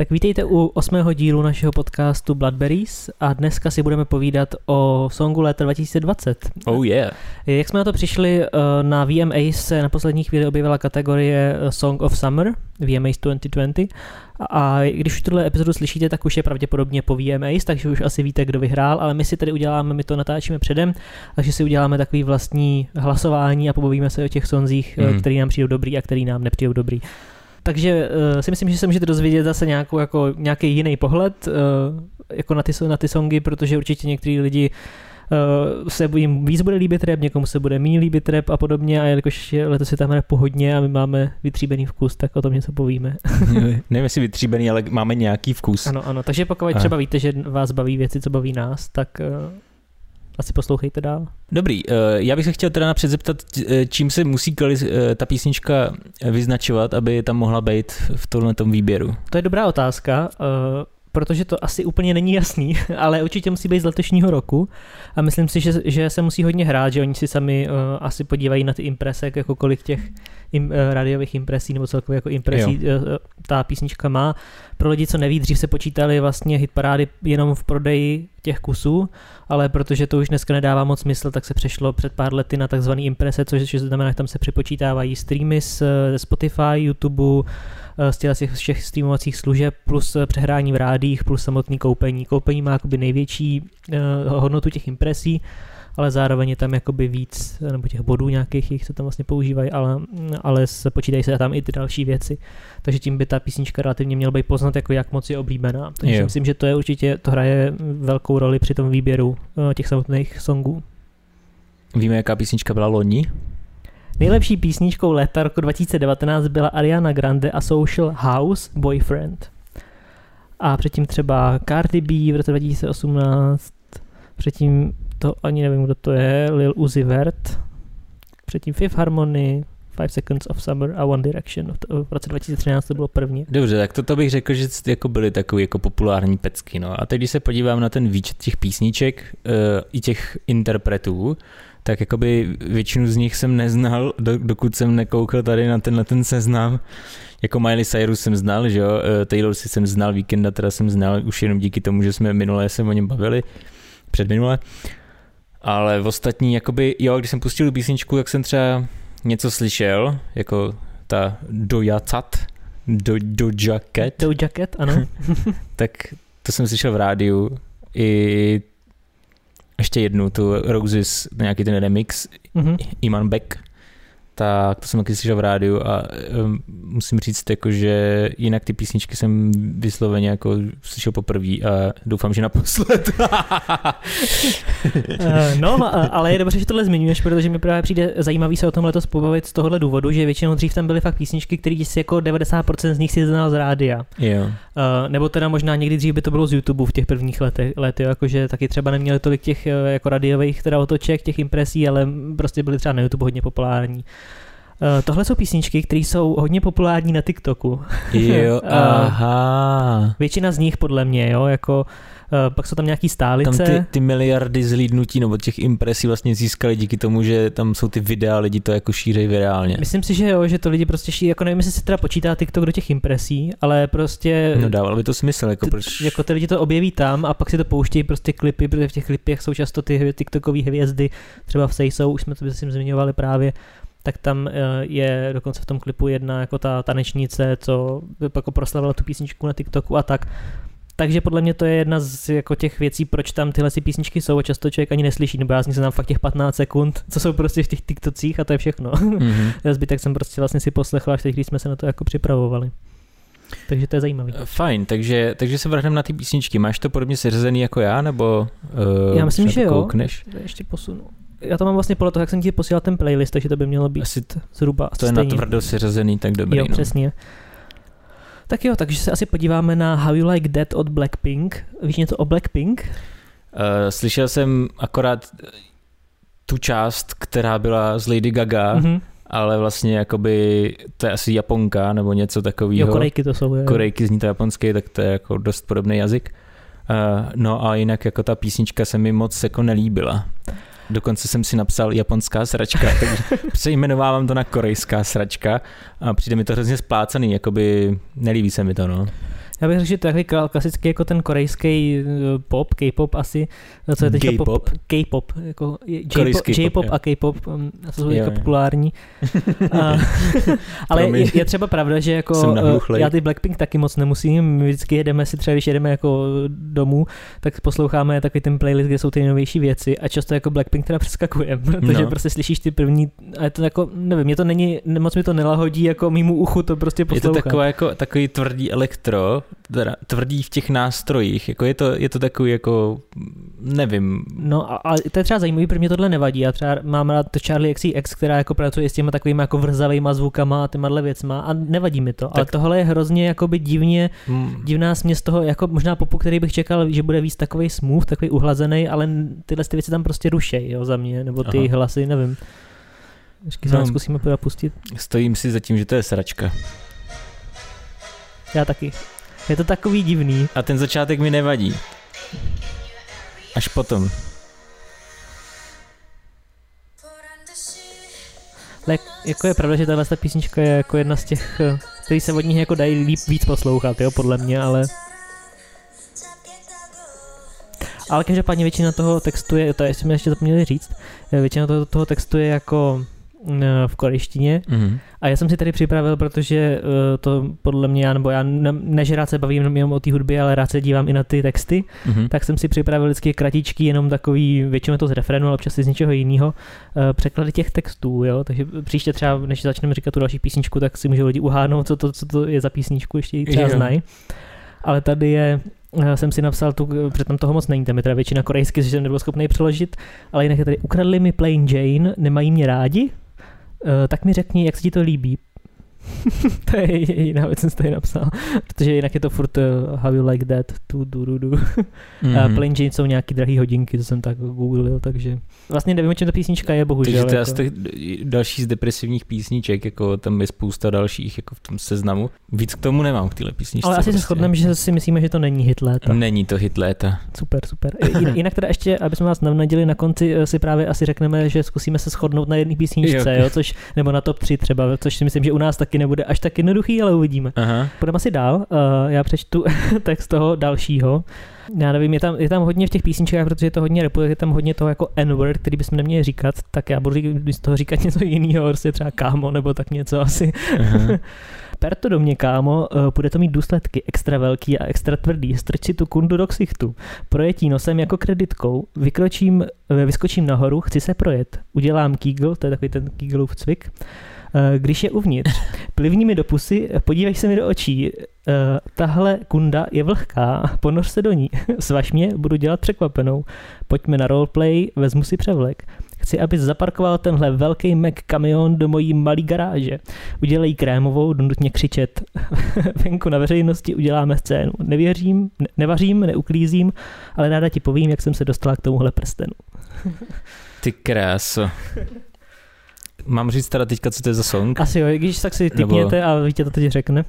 Tak vítejte u 8. dílu našeho podcastu Bloodberries a dneska si budeme povídat o songu léta 2020. Oh yeah. Jak jsme na to přišli, na VMAs se na poslední chvíli objevila kategorie Song of Summer, VMAs 2020. A když už tuhle epizodu slyšíte, tak už je pravděpodobně po VMAs, takže už asi víte, kdo vyhrál, ale my si tady uděláme, my to natáčíme předem, takže si uděláme takový vlastní hlasování a pobavíme se o těch sonzích, který nám přijdou dobrý a který nám nepřijdou dobrý. Takže si myslím, že se můžete dozvědět zase nějaký jiný pohled jako na ty songy, protože určitě některý lidi se jim víc bude líbit rap, někomu se bude méně líbit rap a podobně, a jelikož letos je tam rapu hodně a my máme vytříbený vkus, tak o tom něco povíme. Nevím, jestli vytříbený, ale máme nějaký vkus. Ano, takže pokud třeba víte, že vás baví věci, co baví nás, tak asi poslouchejte dál. Dobrý, já bych se chtěl teda napřed zeptat, čím se musí ta písnička vyznačovat, aby tam mohla být v tomhletom výběru? To je dobrá otázka, protože to asi úplně není jasný, ale určitě musí být z letošního roku a myslím si, že se musí hodně hrát, že oni si sami asi podívají na ty impresek, jako kolik těch rádiových impresí nebo celkově jako impresí ta písnička má. Pro lidi, co neví, dřív se počítaly vlastně hitparády jenom v prodeji těch kusů, ale protože to už dneska nedává moc smysl, tak se přešlo před pár lety na takzvaný imprese, což znamená, že tam se přepočítávají streamy ze Spotify, YouTube, z těch všech streamovacích služeb, plus přehrání v rádích, plus samotný koupení. Koupení má jakoby největší hodnotu těch impresí, ale zároveň je tam jakoby víc, nebo těch bodů nějakých, jich se tam vlastně používají, ale počítají se tam i ty další věci. Takže tím by ta písnička relativně měla být poznat, jako jak moc je oblíbená. Takže si myslím, že to je určitě, to hraje velkou roli při tom výběru těch samotných songů. Víme, jaká písnička byla loni? Nejlepší písničkou léta roku 2019 byla Ariana Grande a Social House Boyfriend. A předtím třeba Cardi B v roce 2018, předtím to ani nevím, kdo to je, Lil Uzi Vert, předtím Fifth Harmony, Five Seconds of Summer a One Direction. V roce 2013 to bylo první. Dobře, tak to bych řekl, že jako byly takové jako populární pecky. No. A teď, když se podívám na ten výčet těch písniček i těch interpretů, tak jakoby většinu z nich jsem neznal, dokud jsem nekoukal tady na ten seznam. Jako Miley Cyrus jsem znal, že jo, Taylor si jsem znal, Weekenda teda jsem znal už jenom díky tomu, že jsme minule se o něm bavili, předminule. Ale v ostatní, jakoby, jo, když jsem pustil písničku, tak jsem třeba něco slyšel, jako ta Doja Cat. Doja Cat, ano. Tak to jsem slyšel v rádiu. I ještě jednu, tu Roses, nějaký ten remix, Imanbek, tak to jsem taky slyšel v rádiu a musím říct, jako, že jinak ty písničky jsem vysloveně jako slyšel poprvé a doufám, že naposled. No, ale je dobře, že tohle zmiňuješ, protože mi právě přijde zajímavý se o tom letos pobavit z tohohle důvodu, že většinou dřív tam byly fakt písničky, které jako 90% z nich si znal z rádia. Nebo teda možná někdy dřív by to bylo z YouTube v těch prvních letech, jakože taky třeba neměli tolik těch jako radiových teda otoček, těch impresí, ale prostě byly třeba na YouTube hodně populární. Tohle jsou písničky, které jsou hodně populární na TikToku. Jo, aha. Většina z nich podle mě, jo, jako pak jsou tam nějaký stálice. Tam ty miliardy zhlídnutí nebo těch impresí vlastně získali díky tomu, že tam jsou ty videa, lidi to jako šířejí virálně. Myslím si, že jo, že to lidi prostě šíří, jako nevím, jestli se teda počítá TikTok do těch impresí, ale prostě... No dávalo by to smysl, jako proč... Jako ty lidi to objeví tam a pak si to pouštějí prostě klipy, protože v těch klipech jsou často ty TikTokové hvězdy, třeba v Sejsou, už jsme to myslím zmiňovali právě. Tak tam je dokonce v tom klipu jedna jako ta tanečnice, co jako proslavila tu písničku na TikToku a tak. Takže podle mě to je jedna z jako těch věcí, proč tam tyhle si písničky jsou a často člověk ani neslyší, nebo já znám fakt těch 15 sekund, co jsou prostě v těch TikTocích a to je všechno. Zbytek jsem prostě vlastně si poslechla, až teď, když jsme se na to jako připravovali. Takže to je zajímavé. Fajn, takže se vrhneme na ty písničky. Máš to podobně seřazený jako já, nebo já myslím, že jo. Koukneš? Ještě posunu. Já to mám vlastně podle toho, jak jsem ti posílal ten playlist, takže to by mělo být asi zhruba to stejný. To je na tvrdo seřazený, tak dobrý. Jo, přesně. Tak jo, takže se asi podíváme na How You Like That od Blackpink. Víš něco o Blackpink? Slyšel jsem akorát tu část, která byla z Lady Gaga, ale vlastně jakoby to je asi Japonka nebo něco takového. Jo, Korejky to jsou. Korejky zní to japonské, tak to je jako dost podobný jazyk. No a jinak jako ta písnička se mi moc jako nelíbila. Dokonce jsem si napsal japonská sračka, takže přejmenovávám to na korejská sračka a přijde mi to hrozně splácaný, jakoby nelíbí se mi to, no. Já bych řekl, že to je takový klasický jako ten korejský pop, K-pop asi, co je teď K-pop, jako J-pop a K-pop, co jsou jako populární. Ale je třeba pravda, že jako já ty Blackpink taky moc nemusím, my vždycky jedeme si třeba, když jedeme jako domů, tak posloucháme takový ten playlist, kde jsou ty nejnovější věci a často jako Blackpink teda přeskakujeme, protože prostě slyšíš ty první, ale to jako, nevím, mě to není, moc mi to nelahodí, jako mýmu uchu to prostě poslouchám. Je to takové jako takový tvrdý elektro, tvrdý v těch nástrojích, jako je to takový jako, nevím. No a to je třeba zajímavý, pro mě tohle nevadí, já třeba mám rád to Charli XCX, která jako pracuje s těma takovými jako vrzavejma zvukama a tyhle věcma a nevadí mi to, tak, ale tohle je hrozně jakoby divná směs toho, jako možná popu, který bych čekal, že bude víc takovej smooth, takový uhlazený, ale tyhle ty věci tam prostě rušej, jo, za mě, nebo ty hlasy, nevím. Vždycky se zkusíme pustit. Stojím si za tím, že to je sračka. Já taky. Je to takový divný. A ten začátek mi nevadí. Až potom. Ale jako je pravda, že tahle písnička je jako jedna z těch, který se od nich jako dají líp víc poslouchat, jo, podle mě, ale každopádně většina toho textu je, to jsme ještě zapomněli říct, většina toho textu je jako v korejštině. Mm-hmm. A já jsem si tady připravil, protože to podle mě, než rád se bavím jenom o té hudbě, ale rád se dívám i na ty texty, tak jsem si připravil vždycky kratičky, jenom takový, většinou to z refrénu, ale občas i z něčeho jiného, překlady těch textů, jo, takže příště třeba, než začneme říkat tu další písničku, tak si můžou lidi uhádnout, co to je za písničku, ještě ji třeba znají. Ale tady je... Já jsem si napsal tu, protože tam toho moc není, tam je teda většina korejsky, že jsem nebyl schopný přeložit, ale jinak je tady, ukradli mi Plain Jane, nemají mě rádi, tak mi řekni, jak se ti to líbí. To je jiná věc, jsem si tady napsal, protože jinak je to furt how you like that, tu du. Plain Jane jsou nějaký drahý hodinky, to jsem tak googlil, takže vlastně nevím, o čem ta písnička je, bohužel. Takže to je z těch další z depresivních písniček, jako tam je spousta dalších jako v tom seznamu. Víc k tomu nemám k téhle písničce. Ale asi se shodneme, že si myslíme, že to není hit léta. Není to hit léta. Super. Jinak teda ještě, abychom vás navnadili, na konci si právě asi řekneme, že zkusíme se shodnout na jedné písničce, jo, což nebo na top 3 třeba, což si myslím, že u nás taky nebude až tak jednoduchý, ale uvidíme. Půjdeme asi dál, já přečtu text toho dalšího. Já nevím, je tam hodně v těch písničkách, protože je to hodně rapu, je tam hodně toho jako N-word, který bychom neměli říkat, tak já budu z toho říkat něco jiného, prostě třeba kámo nebo tak něco asi. Perto do mě, kámo, bude to mít důsledky extra velký a extra tvrdý, strč si tu kundu do ksichtu, projetí nosem jako kreditkou, vyskočím nahoru, chci se projet, udělám kegel, to je takový ten kegelův cvik, když je uvnitř. Plivni mi do pusy, podívej se mi do očí. Tahle kunda je vlhká, ponoř se do ní. Svaž mě, budu dělat překvapenou. Pojďme na roleplay, vezmu si převlek. Chci, abys zaparkoval tenhle velký Mac kamion do mojí malý garáže. Udělej krémovou, donutně křičet. Venku na veřejnosti uděláme scénu. Nevěřím, nevařím, neuklízím, ale ráda ti povím, jak jsem se dostala k tomuhle prstenu. Ty kráso. Mám říct teda teďka, co to je za song? Asi jo, když tak si typněte a Vítě to teď řekne.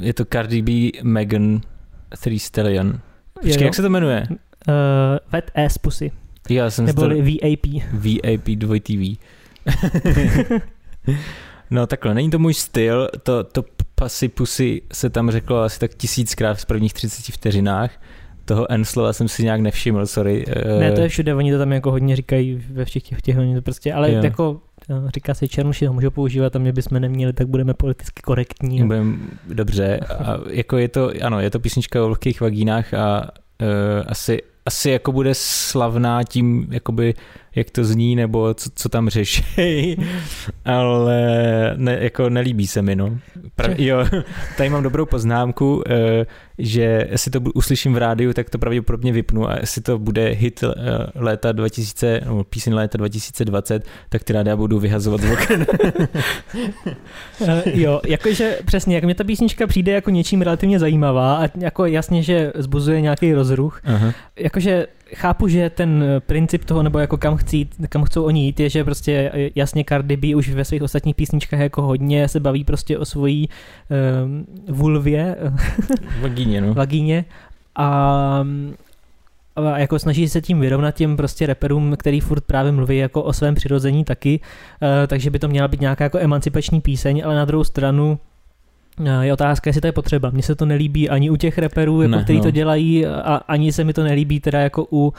Je to Cardi B, Megan Thee Stallion. Počkej, jak se to jmenuje? Wet Ass Pussy. Já jsem neboli VAP. VAP, dvojitý V. No takhle, není to můj styl, to Pussy Pussy se tam řeklo asi tak 1000krát v prvních 30 vteřinách. Toho N slova jsem si nějak nevšiml, sorry. Ne, to je všude, oni to tam jako hodně říkají ve všech těch hodně, prostě, ale jo. Jako... Říká se černoši, můžou používat a my bychom neměli, tak budeme politicky korektní. Budeme, dobře. A jako je to písnička o vlhkých vagínách a asi jako bude slavná tím, jakoby, jak to zní, nebo co tam řeší, ale ne, jako nelíbí se mi, no. Jo, tady mám dobrou poznámku, že jestli to uslyším v rádiu, tak to pravděpodobně vypnu a jestli to bude hit léta 2000, nebo píseň léta 2020, tak ty rádia budu vyhazovat z okna. Jo, jakože přesně, jak mě ta písnička přijde jako něčím relativně zajímavá a jako jasně, že zbuzuje nějaký rozruch, jakože chápu, že ten princip toho, nebo jako kam chcou oni jít, je, že prostě jasně Cardi B už ve svých ostatních písničkách jako hodně se baví prostě o svojí vulvě. Vagíně, no. Vagíně. A jako snaží se tím vyrovnat těm prostě reperům, který furt právě mluví jako o svém přirození taky, takže by to měla být nějaká jako emancipační píseň, ale na druhou stranu je otázka, jestli to je potřeba. Mně se to nelíbí ani u těch reperů, jako kteří to dělají, a ani se mi to nelíbí teda jako u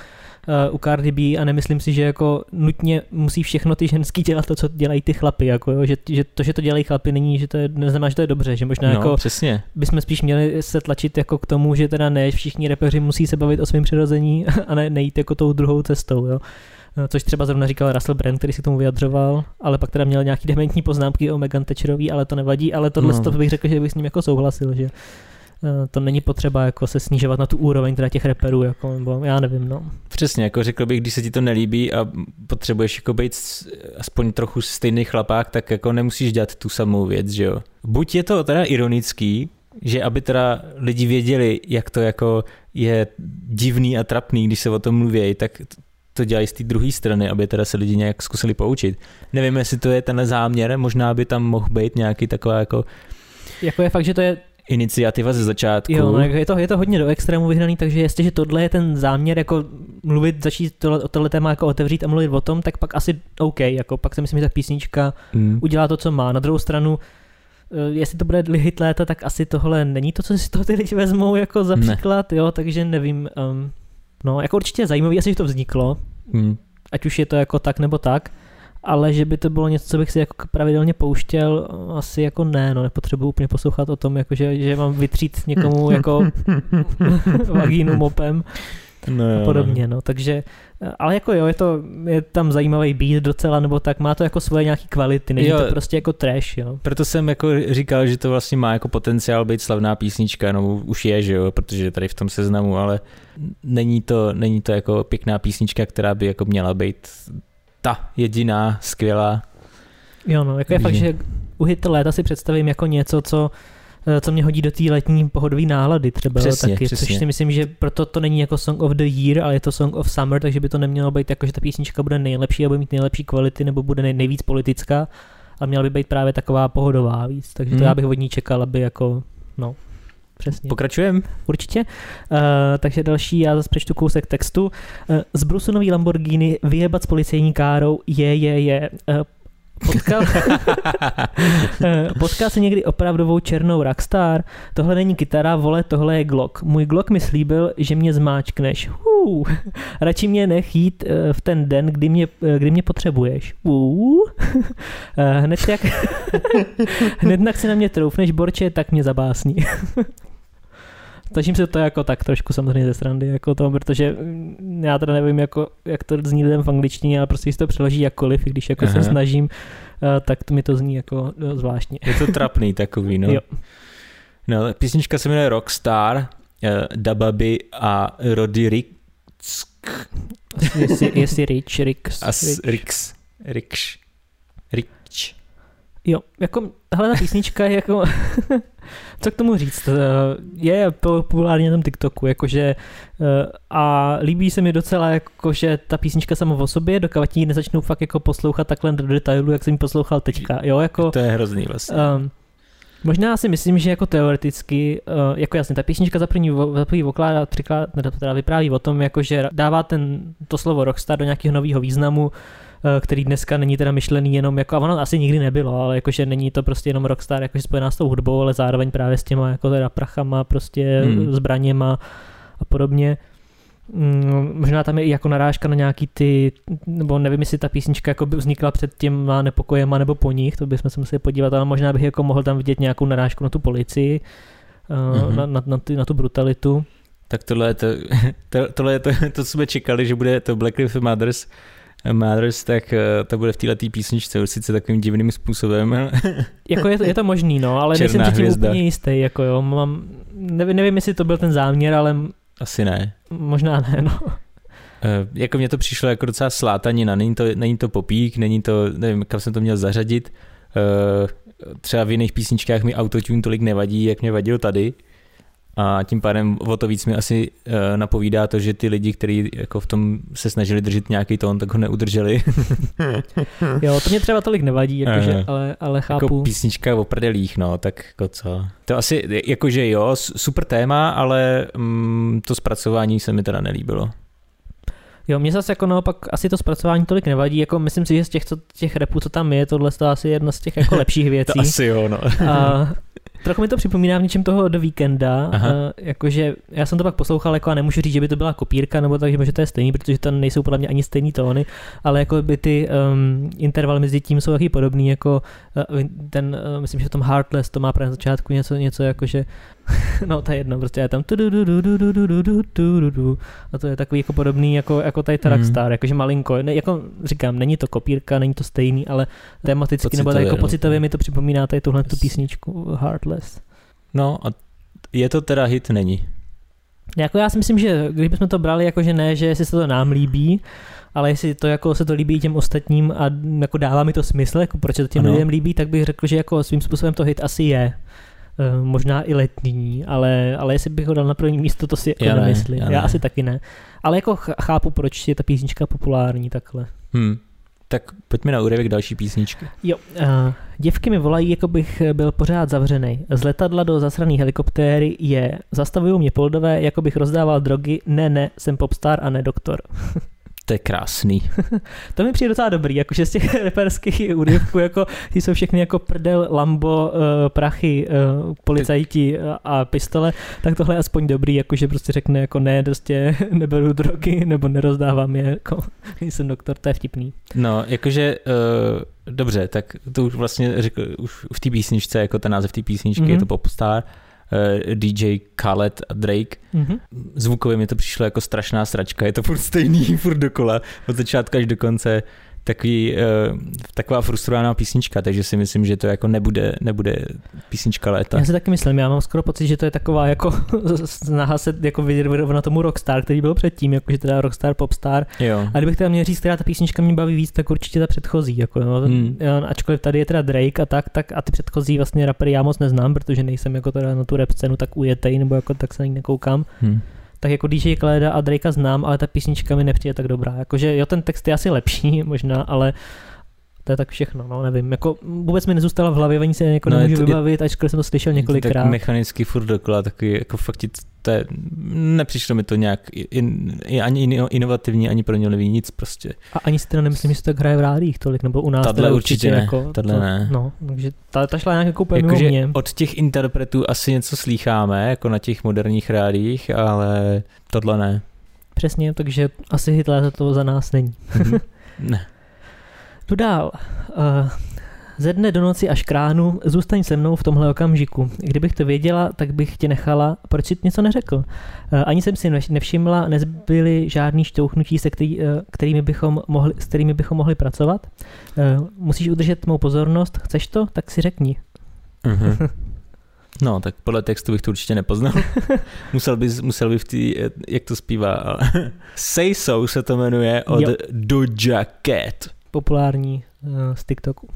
Cardi B, a nemyslím si, že jako nutně musí všechno ty ženský dělat to, co dělají ty chlapy, jako jo, že to dělají chlapy, není, že to je, neznamená, že to je dobře, že možná jako přesně. Bychom spíš měli se tlačit jako k tomu, že teda ne, všichni repeři musí se bavit o svém přirození a ne, nejít jako tou druhou cestou, jo. Což třeba zrovna říkal Russell Brand, který si k tomu vyjadřoval, ale pak teda měl nějaký dementní poznámky o Megan Thatcherové, ale to nevadí, ale tohle to bych řekl, že bych s ním jako souhlasil, že to není potřeba jako se snižovat na tu úroveň teda těch reperů, jako, nebo já nevím, no. Přesně, jako řekl bych, když se ti to nelíbí a potřebuješ jako být aspoň trochu stejný chlapák, tak jako nemusíš dělat tu samou věc, že jo. Buď je to teda ironický, že aby teda lidi věděli, jak to jako je divný a trapný, když se o tom mluví, tak to dělají z té druhé strany, aby teda se lidi nějak zkusili poučit. Nevím, jestli to je tenhle záměr, možná by tam mohl být nějaký taková jako je fakt, že to je iniciativa ze začátku. Jo, no, je to hodně do extrému vyhraný, takže jestliže tohle je ten záměr, jako mluvit, začít tohle téma jako otevřít a mluvit o tom, tak pak asi OK, jako pak si myslím, že ta písnička udělá to, co má. Na druhou stranu, jestli to bude hit léta, tak asi tohle není to, co si to ty lidi vezmou jako za příklad, jo, takže nevím. No, jako určitě je zajímavý, asi, že to vzniklo, ať už je to jako tak nebo tak, ale že by to bylo něco, co bych si jako pravidelně pouštěl, asi jako ne, no, nepotřebuji úplně poslouchat o tom, jako že mám vytřít někomu jako vagínu mopem a podobně, no, takže, ale jako jo, je tam zajímavý beat docela, nebo tak, má to jako svoje nějaký kvality, není to prostě jako trash, jo. Proto jsem jako říkal, že to vlastně má jako potenciál být slavná písnička, no už je, že jo, protože tady v tom seznamu, ale není to jako pěkná písnička, která by jako měla být ta jediná, skvělá. Jo, no, jako je fakt, že u hity léta si představím jako něco, co mě hodí do té letní pohodové nálady třeba přesně. Což si myslím, že proto to není jako Song of the Year, ale je to Song of Summer, takže by to nemělo být jako, že ta písnička bude nejlepší a bude mít nejlepší kvality nebo bude nejvíc politická, ale měla by být právě taková pohodová víc, takže to já bych od ní čekal, aby jako, no, přesně. Pokračujeme? Určitě. Takže další, já zase přečtu kousek textu. Z brusu nový Lamborghini vyjebat s policejní károu, je. Potkal se někdy opravdovou černou rockstar? Tohle není kytara, vole, tohle je Glock. Můj Glock mi slíbil, že mě zmáčkneš. Radši mě nech jít v ten den, kdy mě potřebuješ. Hned jak si na mě troufneš, borče, tak mě zabásní. Snažím se to jako tak trošku samozřejmě ze srandy, jako to, protože já teda nevím, jako, jak to zní lidem v angličtině, ale prostě si to přeloží jakkoliv, i když jako se snažím, tak mi to zní jako zvláštně. Je to trapný takový, no. Jo. No, písnička se jmenuje Rockstar, DaBaby a Roddy Ricch. Jestli Ricch. Jo, jako tahle ta písnička je jako... Co k tomu říct? Je populárně na tom TikToku, jakože a líbí se mi docela, jakože ta písnička sama o sobě, dokud ji nezačnou fakt jako poslouchat takhle do detailu, jak jsem ji poslouchal teďka. Jo, jako, to je hrozný vlastně. Možná si myslím, že jako teoreticky, jako jasně, ta písnička za první okládá, teda vypráví o tom, jakože dává to slovo rockstar do nějakého nového významu, který dneska není teda myšlený jenom jako, a ono asi nikdy nebylo, ale jakože není to prostě jenom rockstar, jakože spojená s tou hudbou, ale zároveň právě s těma jako teda prachama, prostě zbraněma a podobně. Možná tam je i jako narážka na nějaký ty, nebo nevím, jestli ta písnička jako by vznikla před těma nepokojema nebo po nich, to bychom se museli podívat, ale možná bych jako mohl tam vidět nějakou narážku na tu policii, na tu brutalitu. Tak tohle je to, co jsme čekali, že bude to Black Lives Matters, tak to bude v této písničce sice takovým divným způsobem. Jako je to možný, no, ale nejsem si tím úplně jistý, jako jo, nevím, jestli to byl ten záměr, ale... Asi ne. Možná ne, no. Jako mně to přišlo jako docela slátanina, není to popík, není to, nevím, kam jsem to měl zařadit, třeba v jiných písničkách mi autotune tolik nevadí, jak mě vadil tady. A tím pádem o to víc mi asi napovídá to, že ty lidi, kteří jako v tom se snažili držet nějaký tón, tak ho neudrželi. Jo, to mě třeba tolik nevadí, jakože, ale chápu. Jako písnička o prdelích, no, tak jako co. To asi, jakože jo, super téma, ale to zpracování se mi teda nelíbilo. Jo, mně zase jako naopak asi to zpracování tolik nevadí, jako myslím si, že z těch repů, co tam je, tohle je asi jedna z těch jako lepších věcí. To asi jo, no. A, Trochu mi to připomíná v něčem toho do víkenda, jakože já jsem to pak poslouchal jako a nemůžu říct, že by to byla kopírka nebo tak, že to je stejný, protože tam nejsou podle mě ani stejný tóny, ale jako by ty intervaly mezi tím jsou taky podobný, jako ten, myslím, že v tom Heartless to má právě na začátku něco jakože, no to je jedno, prostě je tam a to je takový jako podobný jako tady ta Rockstar, jakože malinko, ne, jako říkám, není to kopírka, není to stejný, ale tematicky pocitově, nebo jako pocitově mi to připomíná tady tuhle tu písničku Heartless. No a je to teda hit, není? Jako já si myslím, že kdybychom to brali jako, že ne, že jestli se to nám líbí, ale jestli to jako se to líbí těm ostatním a jako dává mi to smysl, jako proč se to těm lidem líbí, tak bych řekl, že jako svým způsobem to hit asi je. Možná i letní, ale jestli bych ho dal na první místo, to si jako nemyslím. Já asi taky ne. Ale jako chápu, proč je ta písnička populární takhle. Tak pojďme na úryvek další písničky. Jo, Děvky mi volají, jako bych byl pořád zavřenej. Z letadla do zasraný helikoptéry je zastavují mě poldové, jako bych rozdával drogy. Ne, jsem popstar a ne doktor. To je krásný. To mi přijde docela dobrý, jakože z těch reperských úryvků, jako ty jsou všechny jako prdel, Lambo, prachy, policajti a pistole, tak tohle je aspoň dobrý, jakože prostě řekne jako ne, prostě neberu drogy, nebo nerozdávám je, jako nejsem doktor, to je vtipný. No, jakože dobře, tak to už vlastně řekl, už v té písničce, jako ten název té písničky, je to popstar, DJ Khaled a Drake. Zvukově mi to přišlo jako strašná sračka, je to furt stejný, furt dokola, od začátku až do konce, taková frustrovaná písnička, takže si myslím, že to jako nebude písnička léta. Já si taky myslím, já mám skoro pocit, že to je taková jako snaha se jako vyrovnat tomu Rockstar, který byl předtím, jakože teda Rockstar, Popstar. Jo. A kdybych teda měl říct, která ta písnička mě baví víc, tak určitě ta předchozí. Jako, ačkoliv tady je teda Drake a tak a ty předchozí vlastně rapery já moc neznám, protože nejsem jako teda na tu rap scénu tak ujetej, nebo jako tak se na ní nekoukám. Tak jako DJ Khaleda a Drakea znám, ale ta písnička mi nepřijde tak dobrá. Jakože jo, ten text je asi lepší možná, ale to je tak všechno, no nevím. Jako vůbec mi nezůstala v hlavě, ani se jako nemůžu vybavit, ačkoliv jsem to slyšel několikrát. Tak mechanicky furt dokola, taky jako fakt nepřišlo mi to nějak ani inovativní, ani pro ně neví nic prostě. A ani si teda nemyslím, že se tak hraje v rádích tolik, nebo u nás. Tadle určitě ne, jako, tadle ne. No, takže ta šla nějak jako mimo mě. Od těch interpretů asi něco slýcháme, jako na těch moderních rádích, ale tadle ne. Přesně, takže asi Hitler to za nás není. Ne. Tu dál. Ze dne do noci až kráhnu, zůstaň se mnou v tomhle okamžiku. Kdybych to věděla, tak bych tě nechala, proč jsi něco neřekl? Ani jsem si nevšimla, nezbyly žádný šťouchnutí, s kterými bychom mohli pracovat. Musíš udržet mou pozornost, chceš to? Tak si řekni. No, tak podle textu bych to určitě nepoznal. Musel by v té, jak to zpívá, Say So se to jmenuje od Doja Cat. Populární z TikToku.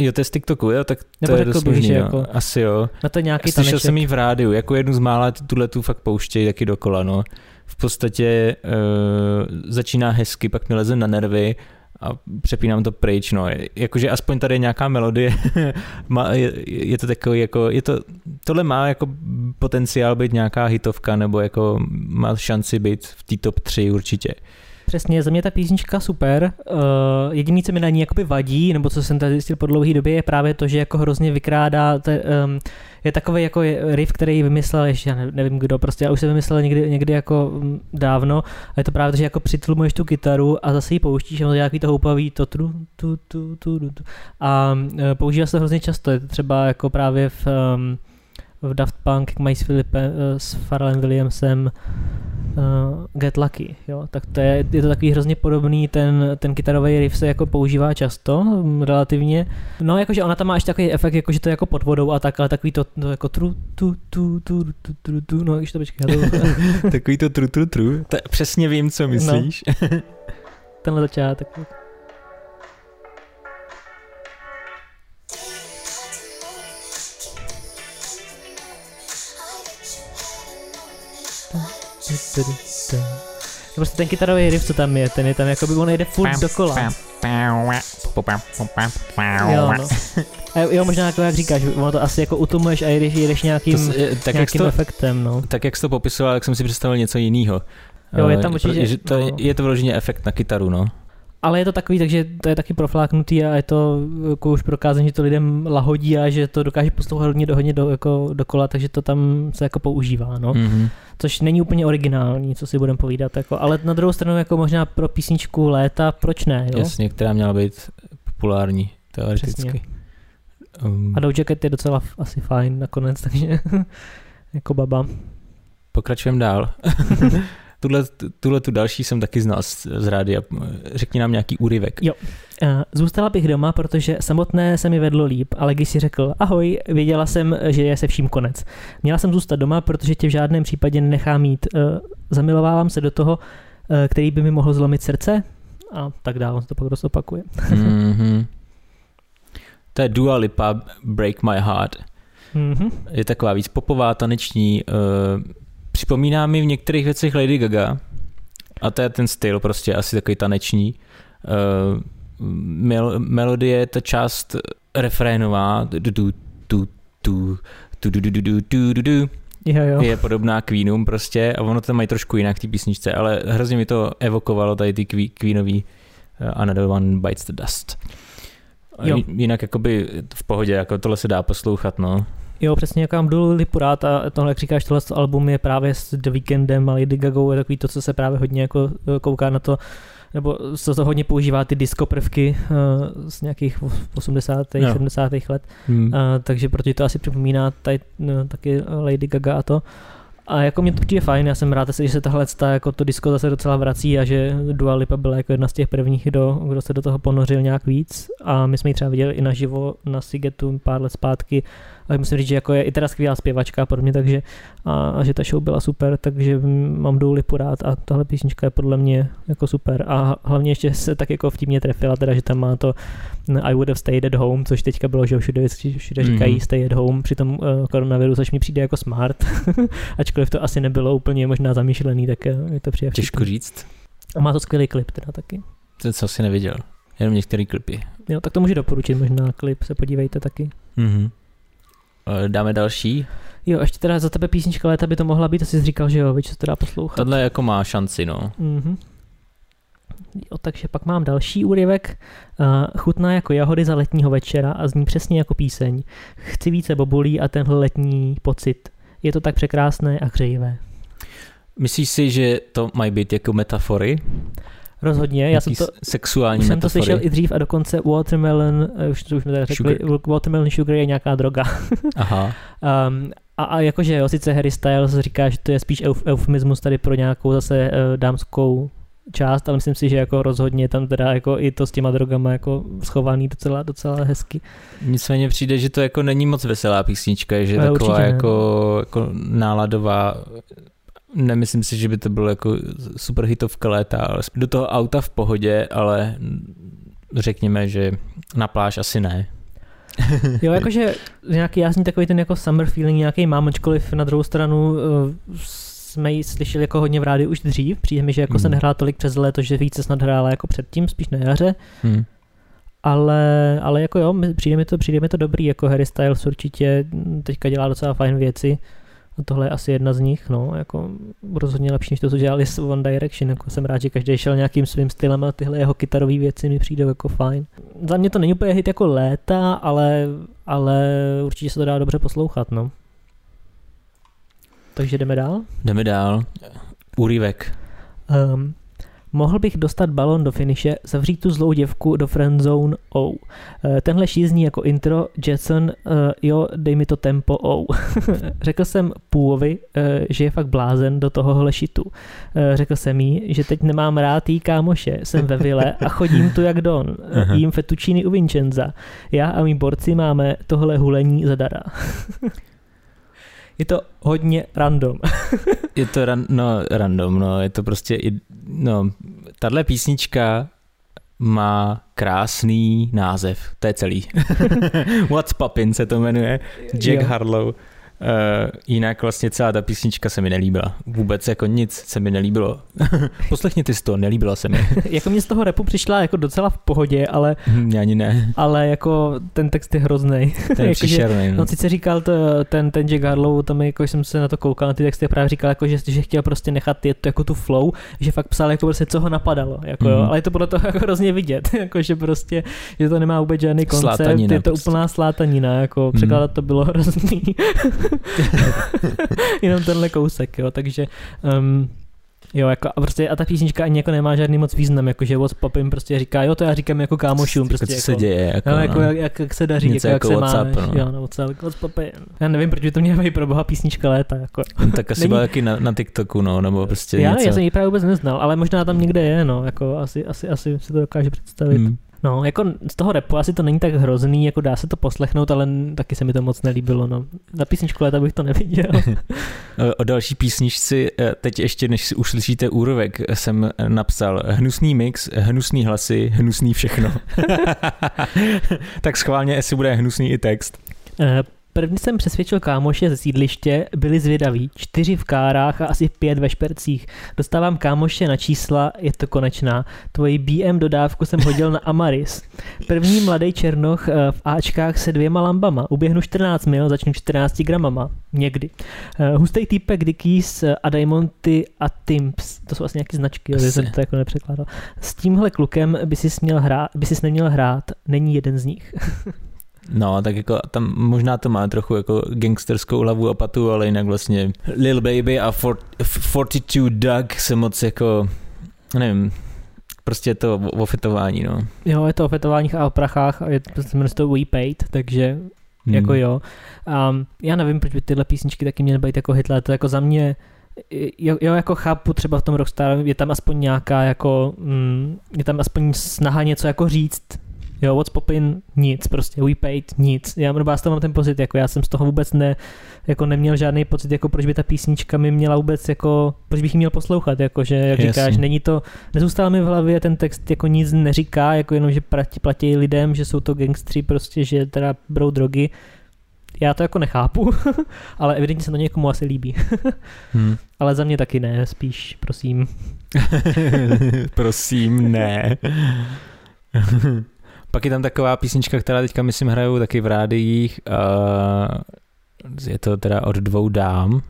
Jo, to je z TikToku, jo, tak to nebo je dost možný, jako, asi jo. Na to nějaký taneček. Slyšel jsem ji v rádiu, jako jednu z mála, tuhle tu fakt pouštějí taky dokola, no. V podstatě začíná hezky, pak mi leze na nervy a přepínám to pryč, no. Jakože aspoň tady je nějaká melodie, je to takový, jako, tohle má jako potenciál být nějaká hitovka, nebo jako má šanci být v té top 3 určitě. Přesně, za mě ta písnička super. Jediný, co mi na ní jakoby vadí, nebo co jsem tady zjistil po dlouhé době, je právě to, že jako hrozně vykrádá, je takový jako riff, který vymyslel, ještě já nevím kdo, prostě, ale už se vymyslel někdy jako dávno, a je to právě, že jako přitlumuješ tu kytaru a zase ji pouštíš, a to je nějaký to houpavý to tu. A používá se to hrozně často, je to třeba jako právě v Daft Punk, jak mají s Pharrellem Williamsem Get Lucky, jo, tak to je to takový hrozně podobný, ten kytarový riff se jako používá často, relativně. No, jakože ona tam má ještě takový efekt, jakože to je jako pod vodou a tak, ale takový to jako tru, no, když to počkej. Takový to tru, přesně vím, co myslíš. No. Tenhle začátek. Prostě ten kytarový riff, co tam je, ten je tam jakoby, on jde furt dokola. Jo, no. Jo, možná jako jak říkáš, ono to asi jako utlumuješ a jedeš nějakým efektem, no. Tak jak jsi to popisoval, tak jsem si představil něco jiného. Jo, je tam určitě, je to vloženě efekt na kytaru, no. Ale je to takový, takže to je taky profláknutý a je to jako už prokázané, že to lidem lahodí a že to dokáže poslouchat hodně dokola, takže to tam se jako používá, no. Mm-hmm. Což není úplně originální, co si budeme povídat, jako, ale na druhou stranu jako možná pro písničku léta, proč ne, jo? Jasně, která měla být populární, teoreticky. A Doja Cat je docela asi fajn nakonec, takže jako baba. Pokračujeme dál. Tuhle tu další jsem taky znal z rádia. Řekni nám nějaký úryvek. Jo. Zůstala bych doma, protože samotné se mi vedlo líp, ale když si řekl ahoj, věděla jsem, že je se vším konec. Měla jsem zůstat doma, protože tě v žádném případě nenechám mít. Zamilovávám se do toho, který by mi mohl zlomit srdce a tak dále. On se to pak opakuje. Mm-hmm. To je Dua Lipa, Break My Heart. Mm-hmm. Je taková víc popová, taneční... Připomíná mi v některých věcech Lady Gaga a to je ten styl prostě asi takový taneční. Melodie, ta část refrénová je podobná Queenům prostě a ono to mají trošku jinak ty písničce, ale hrozně mi to evokovalo tady ty Queenový Another One Bites the Dust. Jinak jakoby v pohodě, jako tohle se dá poslouchat, no. Jo, přesně, jak mám Dua Lipu rád a tohle, jak říkáš, tohle album je právě s The Weekndem a Lady Gagou, je takový to, co se právě hodně jako kouká na to, nebo co to hodně používá ty disco prvky z nějakých 80. 70. let, takže protože to asi připomíná tady, taky Lady Gaga a to. A jako mě to přijde fajn, já jsem rád, že se tahle jako to disco zase docela vrací a že Dua Lipa byla jako jedna z těch prvních, kdo se do toho ponořil nějak víc a my jsme ji třeba viděli i naživo na Sigetu pár let zpátky a musím říct, že jako je i teda skvělá zpěvačka pro mě, takže a že ta show byla super, takže mám Dua Lipu rád a tahle písnička je podle mě jako super a hlavně ještě se tak jako vtipně trefila, teda že tam má to I would have stayed at home, což teďka bylo, že všude říkají stay at home při tom koronaviru, což mi přijde jako smart, ačkoliv to asi nebylo úplně možná zamýšlený, tak je to přijde těžko říct. A má to skvělý klip teda taky. To co asi neviděl, jenom některý klipy. Jo, tak to můžu doporučit, možná klip, se podívejte taky. Mm-hmm. Dáme další. Jo, ještě teda za tebe písnička léta by to mohla být, asi jsi říkal, že jo, víš, co se dá poslouchat. Tohle jako má šanci, no. Mm-hmm. Jo, takže pak mám další úryvek. Chutná jako jahody za letního večera a zní přesně jako píseň. Chci více bobulí a tenhle letní pocit. Je to tak překrásné a hřejivé. Myslíš si, že to mají být jako metafory? Rozhodně, já jsem to, sexuální jsem to slyšel i dřív a dokonce watermelon, už mi tady řekli, sugar. Watermelon sugar je nějaká droga. Aha. A jakože jo, sice Harry Styles říká, že to je spíš eufemismus tady pro nějakou zase dámskou část, ale myslím si, že jako rozhodně tam teda jako i to s těma drogama jako schovaný docela hezky. Nicméně přijde, že to jako není moc veselá písnička, že ale taková jako náladová. Nemyslím si, že by to bylo jako super hitovka léta, ale do toho auta v pohodě, ale řekněme, že na pláž asi ne. Jo, jakože nějaký jasný takový ten jako summer feeling nějaký mám, ačkoliv na druhou stranu jsme ji slyšeli jako hodně v rádiu už dřív, přijde mi, že jako se nehrála tolik přes léto, že více snad hrála jako předtím, spíš na jaře. Hmm. Ale jako jo, přijde mi to dobrý, jako Harry Styles určitě teďka dělá docela fajn věci. Tohle je asi jedna z nich, no, jako rozhodně lepší, než to, co dělali s One Direction, jako jsem rád, že každý šel nějakým svým stylem a tyhle jeho kytarové věci mi přijde jako fajn. Za mě to není úplně hit jako léta, ale určitě se to dá dobře poslouchat, no. Takže jdeme dál? Jdeme dál. Úryvek. Mohl bych dostat balon do finiše, zavřít tu zlou děvku do friendzone, oh. Tenhle šízní jako intro, Jetson, jo, dej mi to tempo, oh. Řekl jsem Půvovi, že je fakt blázen do tohohle šitu. Řekl jsem jí, že teď nemám rád jí kámoše, jsem ve vile a chodím tu jak don. Jím fettučíny u Vincenza. Já a mý borci máme tohle hulení zadara. Je to hodně random. Je to random, no, je to prostě, no, tahle písnička má krásný název, to je celý. What's Poppin' se to jmenuje, Jack Harlow Jinak vlastně celá ta písnička se mi nelíbila. Vůbec jako nic se mi nelíbilo. Poslechněte si to, nelíbila se mi. Jako mě z toho rapu přišla jako docela v pohodě, ale... Ani ne. Ale jako ten text je hroznej. Ten je příšerný. No sice říkal ten Jack Harlow, tam jako jsem se na to koukal, na ty texty právě říkal, jako, že chtěl prostě nechat jet jako tu flow, že fakt psal jako prostě co ho napadalo. Jako, jo. Ale je to podle toho jako hrozně vidět, jako, že prostě, že to nemá vůbec žádný koncept. Slátanina, je to prostě úplná slátanina, jako překládat to bylo hrozný. Jenom tenhle kousek, jo, takže jo, jako a prostě a ta písnička ani jako nemá žádný moc význam, jakože What's Poppin' prostě říká, jo, to já říkám jako kámošům, prostě jako, co se děje, jako, no, jako jak se daří, jako jak WhatsApp, se máš, no. Jo, no, WhatsApp, What's Poppin'. Já nevím, proč by to měla být pro boha písnička léta, jako. No, tak asi byla taky na TikToku, no, nebo prostě já, něco. Já jsem ji právě vůbec neznal, ale možná tam někde je, no, jako asi si to dokáže představit. No, jako z toho rapu asi to není tak hrozný, jako dá se to poslechnout, ale taky se mi to moc nelíbilo, no. Na písničku léta bych to neviděl. O další písničci, teď ještě než si uslyšíte úrovek, jsem napsal hnusný mix, hnusný hlasy, hnusný všechno. Tak schválně, jestli bude hnusný i text. První jsem přesvědčil kámoše ze sídliště, byli zvědaví, 4 v kárách a asi 5 ve špercích. Dostávám kámoše na čísla, je to konečná. Tvoji BM dodávku jsem hodil na Amaris. První mladý černoch v Ačkách se 2 lambama. Uběhnu 14 mil, začnu 14 gramama. Někdy. Hustej týpek Dickies a Diamonty a Timps. To jsou asi nějaké značky, jo, jsem to jako nepřekládal. S tímhle klukem by sis neměl hrát, není jeden z nich. No, tak jako tam možná to má trochu jako gangsterskou hlavu a patu, ale jinak vlastně Lil Baby a 42 Doug se moc jako, nevím, prostě je to o fetování, no. Jo, je to o fetováních a o prachách a je to prostě We Paid, takže jako jo. Já nevím, proč by tyhle písničky taky měly být jako hitler, to jako za mě, jo, jako chápu, třeba v tom Rockstar je tam aspoň nějaká jako, je tam aspoň snaha něco jako říct. Jo, What's Poppin', nic, prostě We Paid, nic. Já z toho mám ten pocit, jako já jsem z toho vůbec jako neměl žádný pocit, jako proč by ta písnička mi měla vůbec, jako proč bych ji měl poslouchat, jakože, jak říkáš, jasně. Není to, nezůstává mi v hlavě, ten text jako nic neříká, jako jenom, že platí lidem, že jsou to gangstři, prostě, že teda brou drogy. Já to jako nechápu, ale evidentně se to někomu asi líbí. Ale za mě taky ne, spíš, prosím. Prosím, ne. Pak je tam taková písnička, která teďka, myslím, hrajou taky v rádiích. Je to teda od 2 dám.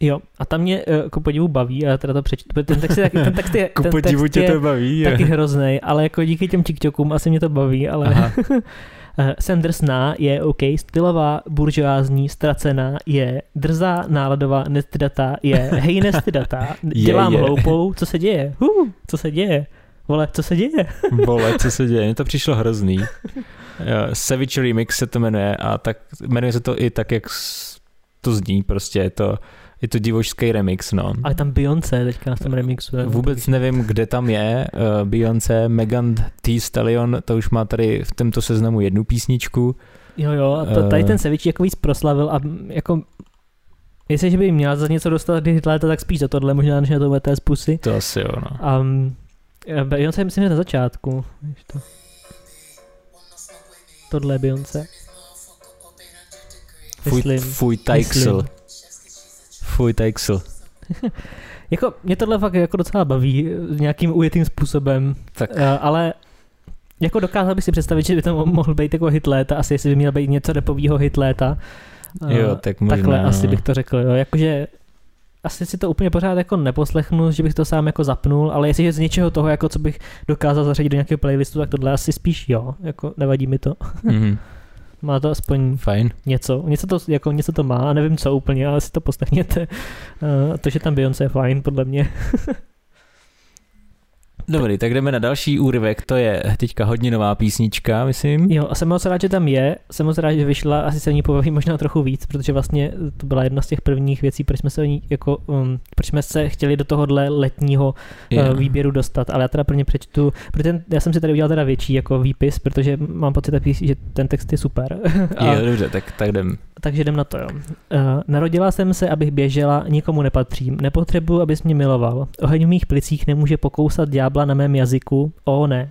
Jo, a tam mě jako podivu baví, a teda to přečtu. Ten text je ku podivu tě to baví. Taky hroznej, ale jako díky těm TikTokům asi mě to baví, ale... Jsem drsná, je OK, stylová, buržoázní, ztracená, je drzá, náladová, nestydatá, je hej, nestydatá, dělám hloupou, co se děje? Co se děje? Vole, co se děje? Mně to přišlo hrozný. Savage Remix se to jmenuje a tak jmenuje se to i tak, jak to zní, prostě je to divočský remix, no. Ale tam Beyoncé teďka na tom remixu. Vůbec nevím, kde tam je Beyoncé, Megan Thee Stallion, to už má tady v tomto seznamu jednu písničku. Jo, a tady ten Savage jako víc proslavil a jako... Jestli by měla za něco dostat léta, tak spíš za tohle, možná než na to VT z pusy. To asi jo, no. Beyoncé, myslím, že na začátku. Tohle je Beyoncé. Fuj tajksel. Jako, mě tohle fakt jako docela baví nějakým ujetým způsobem. Tak. Ale jako dokázal bych si představit, že by to mohl být jako hit léta. Asi jestli by měl být něco rapovýho hit léta. Jo, tak možná. Takhle asi bych to řekl. Jo. Jakože... Asi si to úplně pořád jako neposlechnu, že bych to sám jako zapnul, ale jestliže z něčeho toho, jako co bych dokázal zařadit do nějakého playlistu, tak tohle asi spíš jo, jako nevadí mi to. Má to aspoň fajn. Něco to má, a nevím co úplně, ale si to poslechněte. To, že tam Beyoncé je fajn, podle mě. Dobrý, tak jdeme na další úryvek, to je teďka hodně nová písnička, myslím. Jo, a jsem moc rád, že tam je, jsem moc rád, že vyšla, asi se o ní pobaví možná trochu víc, protože vlastně to byla jedna z těch prvních věcí, proč jsme se chtěli do tohohle letního výběru dostat, ale já teda prvně přečtu, já jsem si tady udělal teda větší jako výpis, protože mám pocit, že ten text je super. Jo, dobře, tak jdem. Takže jdem na to, jo. Narodila jsem se, abych běžela, nikomu nepatřím, nepotřebuji, abys mě miloval. Oheň v mých plicích nemůže pokousat ďábla na mém jazyku, ne.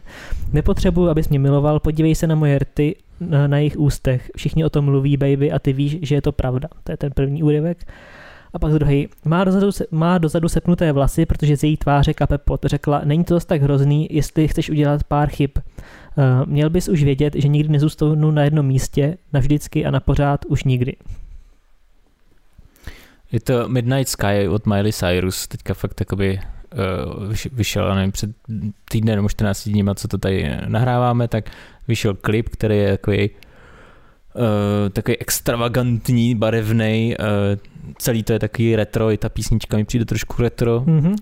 Nepotřebuji, abys mě miloval, podívej se na moje rty, na jejich ústech. Všichni o tom mluví, baby, a ty víš, že je to pravda. To je ten první úryvek. A pak druhý. Má dozadu sepnuté vlasy, protože z její tváře kape pot. Řekla, není to zase tak hrozný, jestli chceš udělat pár chyb. Měl bys už vědět, že nikdy nezůstanu na jednom místě, navždycky a na pořád už nikdy. Je to Midnight Sky od Miley Cyrus. Teďka fakt takoby vyšel, nevím, před týdnem nebo 14 dníma, co to tady nahráváme, tak vyšel klip, který je takový extravagantní, barevný. Celý to je takový retro, i ta písnička mi přijde trošku retro. Mm-hmm.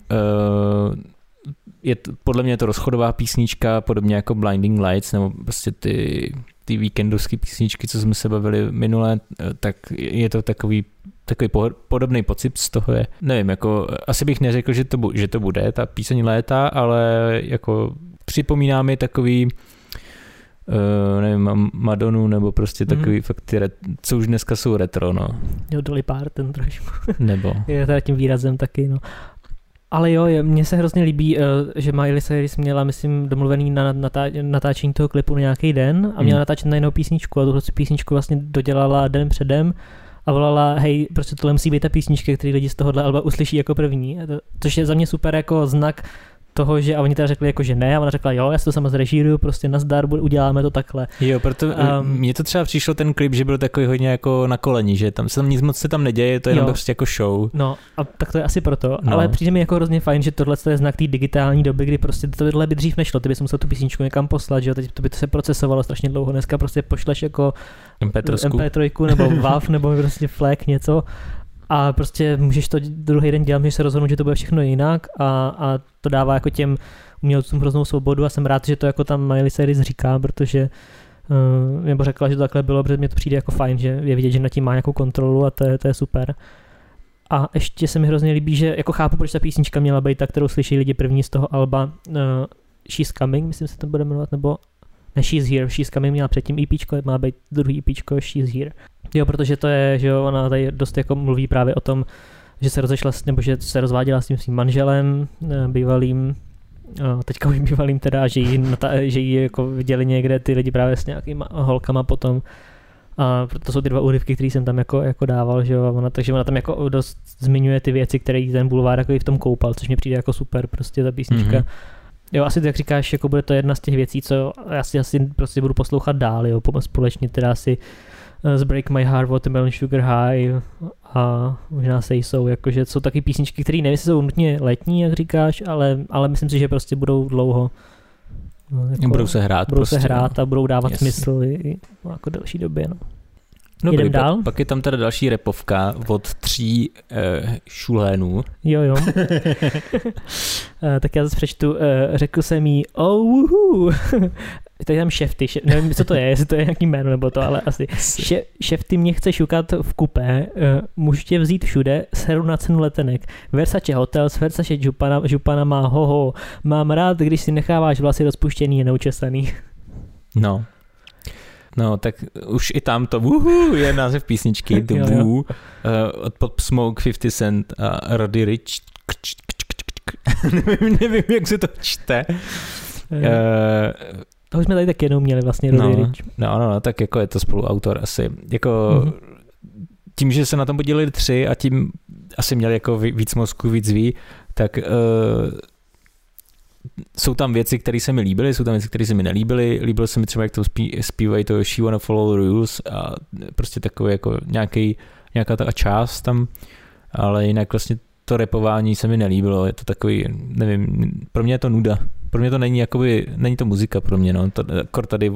Podle mě je to rozchodová písnička, podobně jako Blinding Lights, nebo prostě ty víkendovské písničky, co jsme se bavili minule, tak je to takový podobný pocit z toho je. Nevím, jako asi bych neřekl, že to bude ta píseň léta, ale jako připomíná mi takový nevím, Madonu nebo prostě takový fakt ty, co už dneska jsou retro, no. Jo, Dolly Parton trošku. Nebo. Je teda tím výrazem taky, no. Ale jo, mně se hrozně líbí, že Miley Cyrus měla, myslím, domluvený na natáčení toho klipu na nějaký den a měla natáčet na jinou písničku a tuhle písničku vlastně dodělala den předem a volala, hej, prostě tohle musí být ta písnička, který lidi z tohohle alba uslyší jako první, což je za mě super jako znak toho, že a oni teda řekli jako, že ne a ona řekla, jo, já si to sama zrežíruju, prostě nazdar, uděláme to takhle. Jo, proto mně to třeba přišlo ten klip, že byl takový hodně jako na koleni, že nic moc se tam neděje, to je jenom prostě jako show. No, a tak to je asi proto, no. Ale přijde mi jako hrozně fajn, že tohle je znak té digitální doby, kdy prostě tohle by dřív nešlo, ty bys musel tu písničku někam poslat, že jo, teď to by to se procesovalo strašně dlouho, dneska prostě pošleš jako MP3 nebo WAV nebo prostě FLAC něco. A prostě můžeš to druhý den dělat, můžeš se rozhodnout, že to bude všechno jinak a to dává jako těm umělcům hroznou svobodu a jsem rád, že to jako tam Miley Cyrus říká, protože nebo řekla, že to takhle bylo, protože mě to přijde jako fajn, že je vidět, že nad tím má nějakou kontrolu a to je super. A ještě se mi hrozně líbí, že jako chápu, proč ta písnička měla být ta, kterou slyší lidi první z toho alba She's Coming, myslím se to bude jmenovat, nebo ne, She's Here, She's Coming měla předtím EPčko, má být druhý EPčko She's Here. Jo, protože to je, že jo, ona tady dost jako mluví právě o tom, že se rozešla, nebo že se rozváděla s tím svým manželem, teďka už bývalým teda, že jí jako viděli někde ty lidi právě s nějakýma holkama potom. A to jsou ty dva úryvky, které jsem tam jako dával, že jo, takže ona tam jako dost zmiňuje ty věci, které ten bulvár jako v tom koupal, což mi přijde jako super, prostě ta písnička. Mm-hmm. Jo, asi tak říkáš, jako bude to jedna z těch věcí, co já si asi prostě budu poslouchat dál, jo, společně teda si z Break My Heart, Watermelon Sugar High a možná se jsou, jakože jsou taky písničky, které nevím, jestli jsou nutně letní, jak říkáš, ale myslím si, že prostě budou dlouho. Jako, budou se hrát a budou dávat smysl i jako delší době, no. Dobrý, pak je tam teda další repovka od 3 šulénů. Jo. Tak já zase přečtu, řekl jsem jí, uhu. Tady tam šefty, nevím, co to je, jestli to je nějaký jméno nebo to, ale asi. Šefty mě chce šukat v kupé, můžu tě vzít všude, seru na cenu letenek. Versace Hotels, Versace Župana má hoho. Mám rád, když si necháváš vlasy rozpuštěný a neučesaný. No. No, tak už i tam to je název písničky The Woo od Pop Smoke, 50 Cent a Roddy Ricch. Nevím, jak se to čte. To už jsme tady tak jednou měli vlastně Roddy Ricch. No, tak jako je to spoluautor asi. Jako tím, že se na tom podělili 3 a tím asi měli jako víc mozku, víc ví, tak jsou tam věci, které se mi líbily, jsou tam věci, které se mi nelíbily. Líbilo se mi třeba, jak to zpívají to She Wanna Follow Rules a prostě takový jako nějaká ta část tam, ale jinak vlastně to repování se mi nelíbilo. Je to takový, nevím, pro mě je to nuda. Pro mě to není jakoby, není to muzika pro mě, no. Kor tady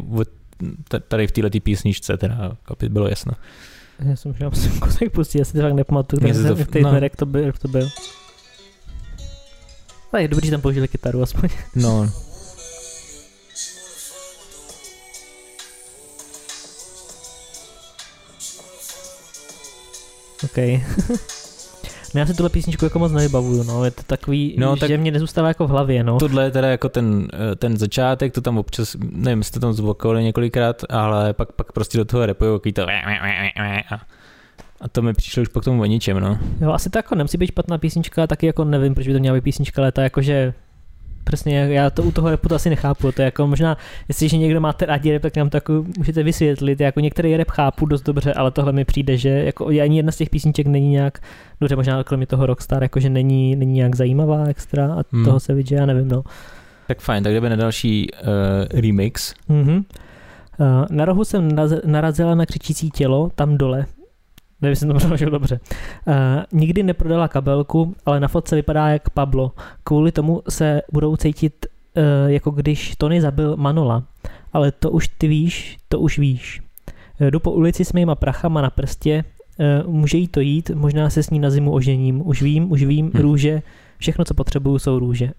v této písničce teda bylo jasno. Já jsem možná kousek pustit, já si to fakt nepamatuju, jak to byl. Ale je dobrý, že tam použili kytaru aspoň. No. Okej. No, já si tuhle písničku jako moc nevybavuju, no. Je to takový, že mě nezůstává jako v hlavě, no. Tohle je teda jako ten začátek, to tam občas, nevím, jste tam zblokovali několikrát, ale pak prostě do toho rapujou takový to a to mi přišlo už po tomu o ničem, no. Jo, asi to jako nemusí být špatná písnička, taky jako nevím, proč by to měla být písnička léta, jakože přesně, já to u toho repu to asi nechápu, to je jako možná, jestliže někdo máte rádi rap, tak nám to jako můžete vysvětlit, jako některý rap chápu dost dobře, ale tohle mi přijde, že jako ani jedna z těch písniček není nějak, dobře možná kromě toho Rockstar, jakože není nějak zajímavá extra a toho se vidí, já nevím, no. Tak fajn, tak jdeme na další remix. Mm-hmm. Na rohu jsem narazila na křičící tělo, tam dole. Nevím, jestli jsem to prožil dobře. Nikdy neprodala kabelku, ale na fotce vypadá jak Pablo. Kvůli tomu se budou cítit, jako když Tony zabil Manola. Ale to už ty víš, to už víš. Jdu po ulici s mýma prachama na prstě. Může jí to jít, možná se s ní na zimu ožením. Už vím, růže. Všechno, co potřebuju, jsou růže.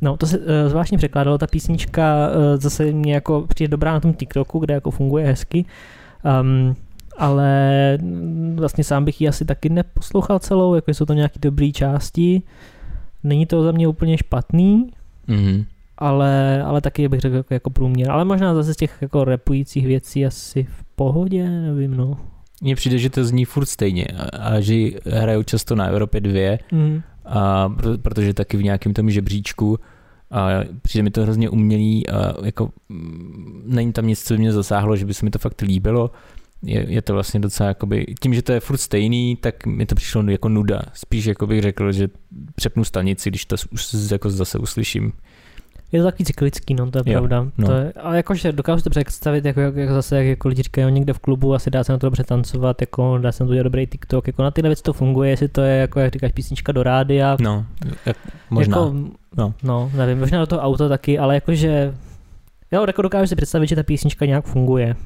No, to se zvláštně překládalo, ta písnička zase mě jako přijde dobrá na tom TikToku, kde jako funguje hezky, ale vlastně sám bych ji asi taky neposlouchal celou, jako jsou to nějaké dobré části, není to za mě úplně špatný, ale taky bych řekl jako průměr, ale možná zase z těch jako rapujících věcí asi v pohodě, nevím, no. Mně přijde, že to zní furt stejně a že hrajou často na Evropě 2, a protože taky v nějakém tom žebříčku a přijde mi to hrozně umělý a jako není tam nic, co by mě zasáhlo, že by se mi to fakt líbilo. Je to vlastně docela jakoby, tím, že to je furt stejný, tak mi to přišlo jako nuda. Spíš jako bych řekl, že přepnu stanici, když to jako zase uslyším. Je to takový cyklický, no, to je pravda. Jo, no. To je, ale jakože dokážu to představit, jako zase, jako lidi říkají, někde v klubu asi dá se na to dobře tancovat, jako dá se na to udělat dobrý TikTok, jako na tyhle věci to funguje, jestli to je, jako jak říkáš, písnička do rádia. No, možná. Jako, no, nevím, možná do toho auta taky, ale jakože, já jako dokážu si představit, že ta písnička nějak funguje.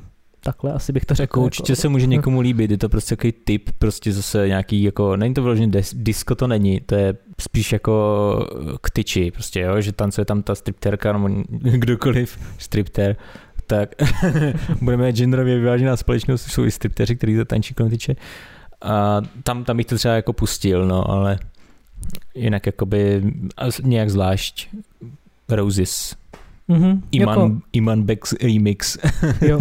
Takhle asi bych to řekl. Jako, určitě se může někomu líbit, je to prostě takový tip, prostě zase nějaký, jako, není to vyloženě disco, to není, to je spíš jako k tyči, prostě, jo, že tancuje tam ta stripterka, nebo kdokoliv stripter, tak budeme genderově vyvážená společnost, jsou i stripteři, kteří to tančí kolem tyče. A tam bych to třeba jako pustil, no, ale jinak jakoby nějak zvlášť Roses. Imanbek remix. Jo.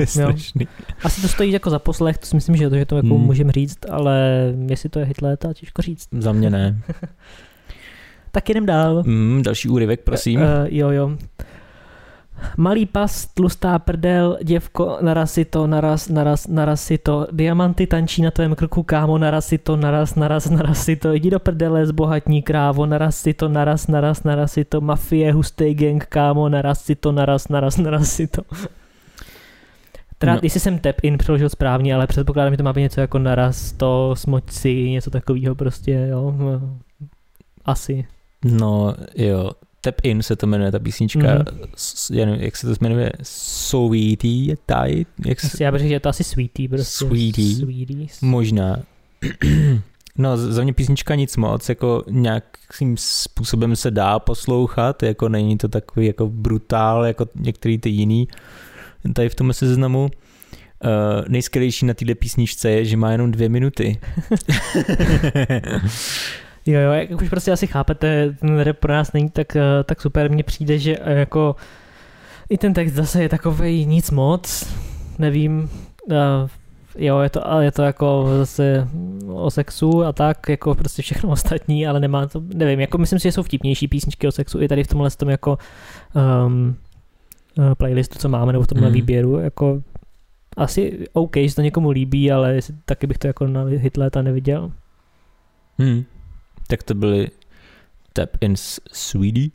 Asi to stojí jako za poslech, to si myslím, že to jako můžeme říct, ale jestli to je hit léta, těžko říct. Za mě ne. Tak jdem dál. Další úryvek, prosím. Jo. Malý pas, tlustá prdel, děvko, naraz si to, diamanty tančí na tvém krku, kámo, naraz si to, jdi do prdele, zbohatní krávo, naraz si to, mafie, hustej gang, kámo, naraz si to. Teda, jestli jsem tap-in přeložil správně, ale předpokládám, že to má být něco jako naraz to, smoď si, něco takového prostě, jo, asi. No, jo. Tap In se to jmenuje, ta písnička, já nevím, jak se to jmenuje, Saweetie, já bych řekl, že je to asi Sweetie, prostě. Sweetie. Možná. No, za mě písnička nic moc, jako nějakým způsobem se dá poslouchat, jako není to takový jako brutál, jako některý ty jiný, tady v tomhle seznamu. Nejskvělejší na této písničce je, že má jenom 2 minuty. Jo, jak už prostě asi chápete, ten rap pro nás není tak super, mně přijde, že jako i ten text zase je takovej nic moc, nevím, jo, je to jako zase o sexu a tak, jako prostě všechno ostatní, ale nemá to, nevím, jako myslím si, že jsou vtipnější písničky o sexu i tady v tomhle tom jako playlistu, co máme, nebo v tomhle výběru, jako asi OK, že to někomu líbí, ale taky bych to jako na hit léta neviděl. Tak to byly Tap In Sweetie.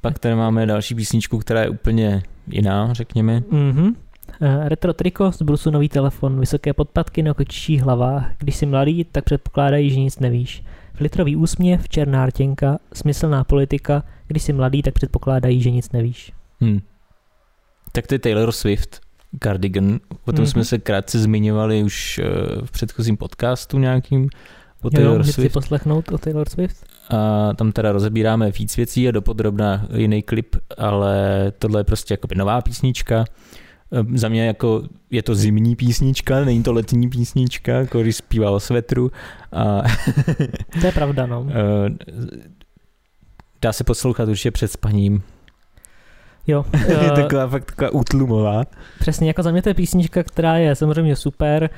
Pak tady máme další písničku, která je úplně jiná, řekněme. Retro triko, z brusu nový telefon, vysoké podpatky na kočičích hlavách. Když jsi mladý, tak předpokládají, že nic nevíš. Filtrový úsměv, černá rtěnka, smyslná politika. Když jsi mladý, tak předpokládají, že nic nevíš. Tak to je Taylor Swift, Cardigan. O tom jsme se krátce zmiňovali už v předchozím podcastu nějakým. Můžete si poslechnout o Taylor Swift. A tam teda rozebíráme víc věcí a dopodrobná jiný klip, ale tohle je prostě jakoby nová písnička. Za mě jako je to zimní písnička, není to letní písnička, jako když zpívá o svetru. A to je pravda, no. Dá se poslouchat určitě před spaním. Jo. Je taková fakt taková útlumová. Přesně, jako za mě to je písnička, která je samozřejmě super.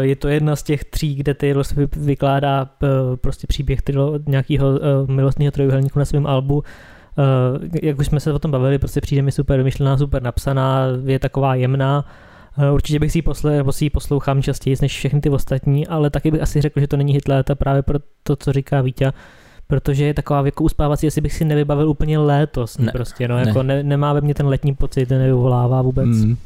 Je to jedna z těch tří, kde Taylor Swift vykládá prostě příběh nějakého milostného trojúhelníku na svém albu. Jak už jsme se o tom bavili, prostě přijde mi super vymyšlená, super napsaná, je taková jemná. Určitě bych si ji poslouchám častěji než všechny ty ostatní, ale taky bych asi řekl, že to není hit léta právě pro to, co říká Víťa, protože je taková jako uspávací, jestli bych si nevybavil úplně létos. Ne, prostě, no, jako ne. Nemá ve mně ten letní pocit, ten nevyvolává vůbec. Mm.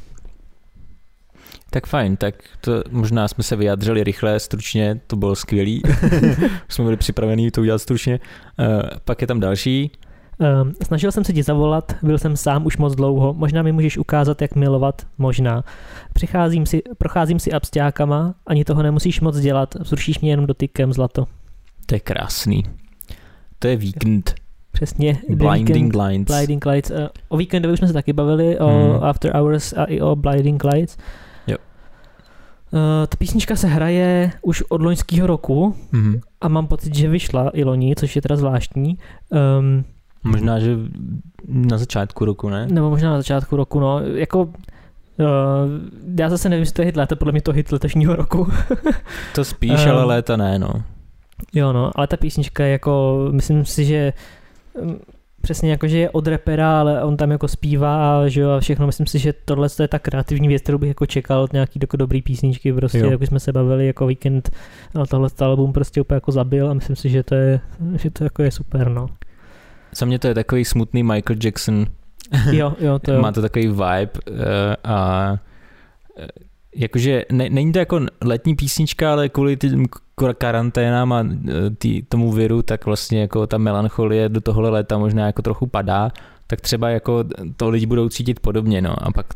Tak fajn, tak to možná jsme se vyjádřili rychle, stručně, to bylo skvělý. Jsme byli připraveni to udělat stručně. Pak je tam další. Snažil jsem se ti zavolat, byl jsem sám už moc dlouho, možná mi můžeš ukázat, jak milovat, možná. Procházím si absťákama, ani toho nemusíš moc dělat, vzrušíš mě jenom dotykem, zlato. To je krásný. To je Weeknd. Přesně. Blinding Lights. O Weekendovi už jsme se taky bavili, o After Hours a i o Blinding Lights. Jo. Ta písnička se hraje už od loňského roku a mám pocit, že vyšla i loni, což je teda zvláštní. Možná, že na začátku roku, ne? Nebo možná na začátku roku, no. Jako, já zase nevím, jestli to je hit léta, podle mě to hit letošního roku. To spíš, ale léta ne, no. Jo, no, ale ta písnička je jako, myslím si, že přesně jako, že je od repera, ale on tam jako zpívá, že jo, a všechno, myslím si, že tohle je ta kreativní věc, kterou bych jako čekal od nějaký dobrý písničky, prostě, jak jsme se bavili, jako Weeknd, ale tohle album prostě úplně jako zabil a myslím si, že to jako je super, no. Za mě to je takový smutný Michael Jackson. Jo, to jo. Má to takový vibe a jakože není to jako letní písnička, ale kvůli tým karanténám a tomu viru, tak vlastně jako ta melancholie do tohle léta možná jako trochu padá, tak třeba jako to lidi budou cítit podobně, no, a pak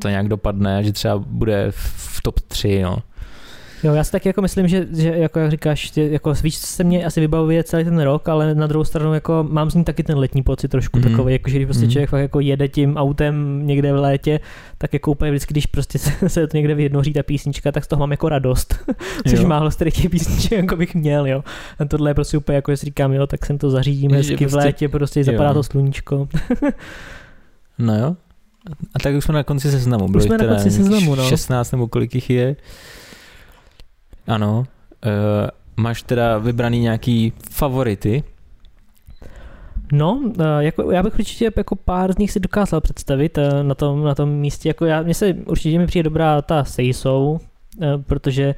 to nějak dopadne, že třeba bude v top 3, no. Jo, já si taky jako myslím, že jako jak říkáš, jako víš, se mě asi vybavuje celý ten rok, ale na druhou stranu jako mám z ní taky ten letní pocit trošku takový, jakože když prostě člověk fakt jako jede tím autem někde v létě, tak jako úplně vždycky, když prostě se to někde vyjednoří ta písnička, tak z toho mám jako radost, což málo z těch písniček jako bych měl, jo. A tohle je prostě úplně jako, že si říkám, jo, tak sem to zařídíme hezky prostě, v létě, prostě zapadá to sluníčko. No jo, a tak už jsme na konci seznamu, byli teda na konci seznamu, no. 16 nebo kolik jich je. Ano, máš teda vybraný nějaký favority? No, jako já bych určitě jako pár z nich si dokázal představit na tom místě. Jako mně přijde dobrá ta Say So, protože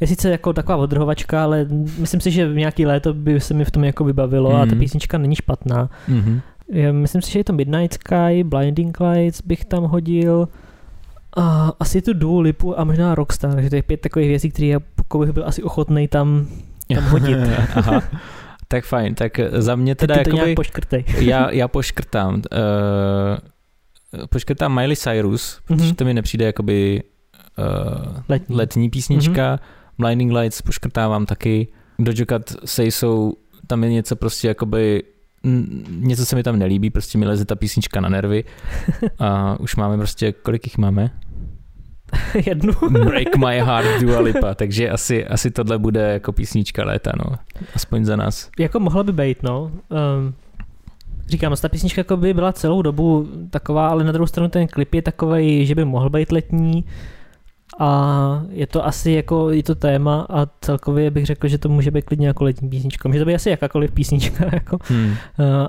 je sice jako taková odrhovačka, ale myslím si, že v nějaký léto by se mi v tom jako vybavilo a ta písnička není špatná. Mm-hmm. Myslím si, že je to Midnight Sky, Blinding Lights bych tam hodil. A asi tu Dua Lipu a možná Rockstar, že to je 5 takových věcí, které já bych byl asi ochotnej tam hodit. Aha. Tak fajn, tak za mě teda ty to nějak poškrtej. Já poškrtám. Poškrtám Miley Cyrus, protože to mi nepřijde jakoby letní písnička. Blinding Lights poškrtávám taky. Doja Cat Say So, tam je něco prostě jakoby něco se mi tam nelíbí, prostě mi leze ta písnička na nervy. A už máme prostě, kolik jich máme? Jednu. Break My Heart Dua Lipa, takže asi tohle bude jako písnička léta, no. Aspoň za nás. Jako mohla by být, no. Říkám, ta písnička jako by byla celou dobu taková, ale na druhou stranu ten klip je takovej, že by mohl být letní a je to asi jako, je to téma a celkově bych řekl, že to může být klidně jako letní písnička. Může to být asi jakákoliv písnička, jako.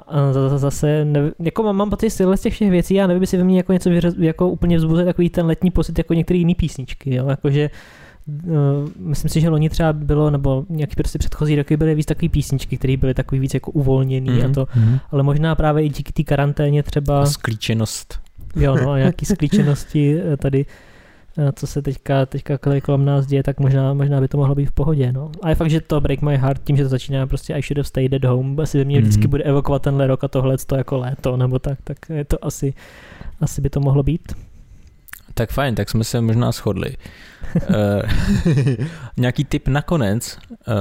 A zase, nevím, jako mám pocit z těch všech věcí, já nevím, jestli ve mně jako něco jako úplně vzbuzuje takový ten letní pocit jako některé jiné písničky, jo, jakože myslím si, že loni třeba bylo, nebo nějaký prostě předchozí roky byly víc takový písničky, které byly takový víc jako uvolněný a to, ale možná právě i díky té karanténě třeba. A sklíčenost. Jo, no, nějaký sklíčenosti tady. Co se teďka kolem nás děje, tak možná by to mohlo být v pohodě, no. A je fakt, že to Break My Heart, tím, že to začíná prostě I Should Have Stayed at Home, asi ve mně vždycky bude evokovat tenhle rok a tohle to jako léto, nebo tak je to asi by to mohlo být. Tak fajn, tak jsme se možná shodli. Nějaký tip nakonec,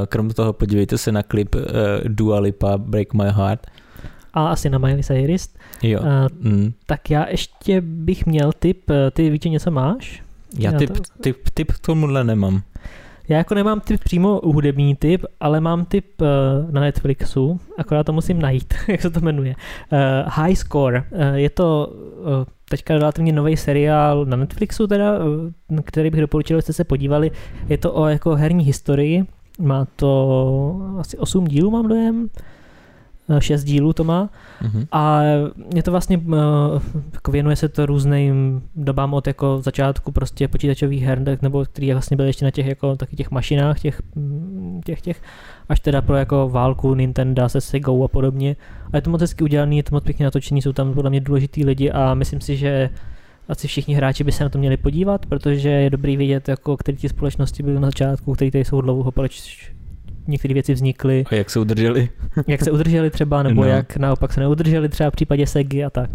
krom toho podívejte se na klip Dua Lipa Break My Heart. A asi na Miley Cyrus. Jo. Tak já ještě bych měl tip, ty Vítě něco máš? Já tip k tomuhle nemám. Já jako nemám tip přímo hudební tip, ale mám tip na Netflixu, akorát to musím najít, jak se to jmenuje. High Score, je to teďka relativně nový seriál na Netflixu, teda, který bych doporučil, abyste se podívali. Je to o jako herní historii, má to asi 8 dílů, mám dojem. 6 dílů to má. Mm-hmm. A je to vlastně, jako věnuje se to různým dobám od jako začátku prostě počítačových her, nebo který vlastně byly ještě na těch jako taky těch mašinách, těch až teda pro jako válku Nintendo se Segou a podobně. A je to moc hezky udělaný, je to moc pěkně natočený, jsou tam podle mě důležitý lidi a myslím si, že asi všichni hráči by se na to měli podívat, protože je dobrý vidět, jako který ty společnosti byly na začátku, který tady jsou dlouho, proč některé věci vznikly. A jak se udrželi? Jak se udrželi třeba, nebo no, jak naopak se neudrželi třeba v případě Segy a tak.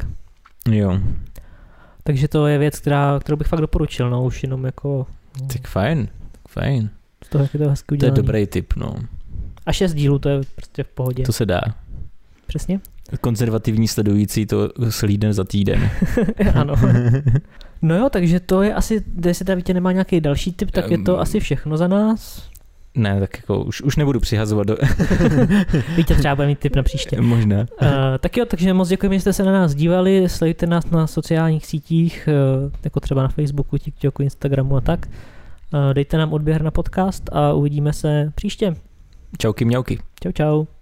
Jo. Takže to je věc, kterou bych fakt doporučil, no už jenom jako... No. Tak fajn. To je hezky udělaný. To je dobrý tip, no. A 6 dílů, to je prostě v pohodě. To se dá. Přesně. Konzervativní sledující to slídne za týden. Ano. No jo, takže to je asi, jestli teda Vítě nemá nějaký další tip, tak je to asi všechno za nás. Ne, tak jako už nebudu přihazovat do... Víte, třeba bude mít tip na příště. Možná. Tak jo, takže moc děkujeme, že jste se na nás dívali, sledujte nás na sociálních sítích, jako třeba na Facebooku, TikToku, Instagramu a tak. Dejte nám odběr na podcast a uvidíme se příště. Čauky mňauky. Čau.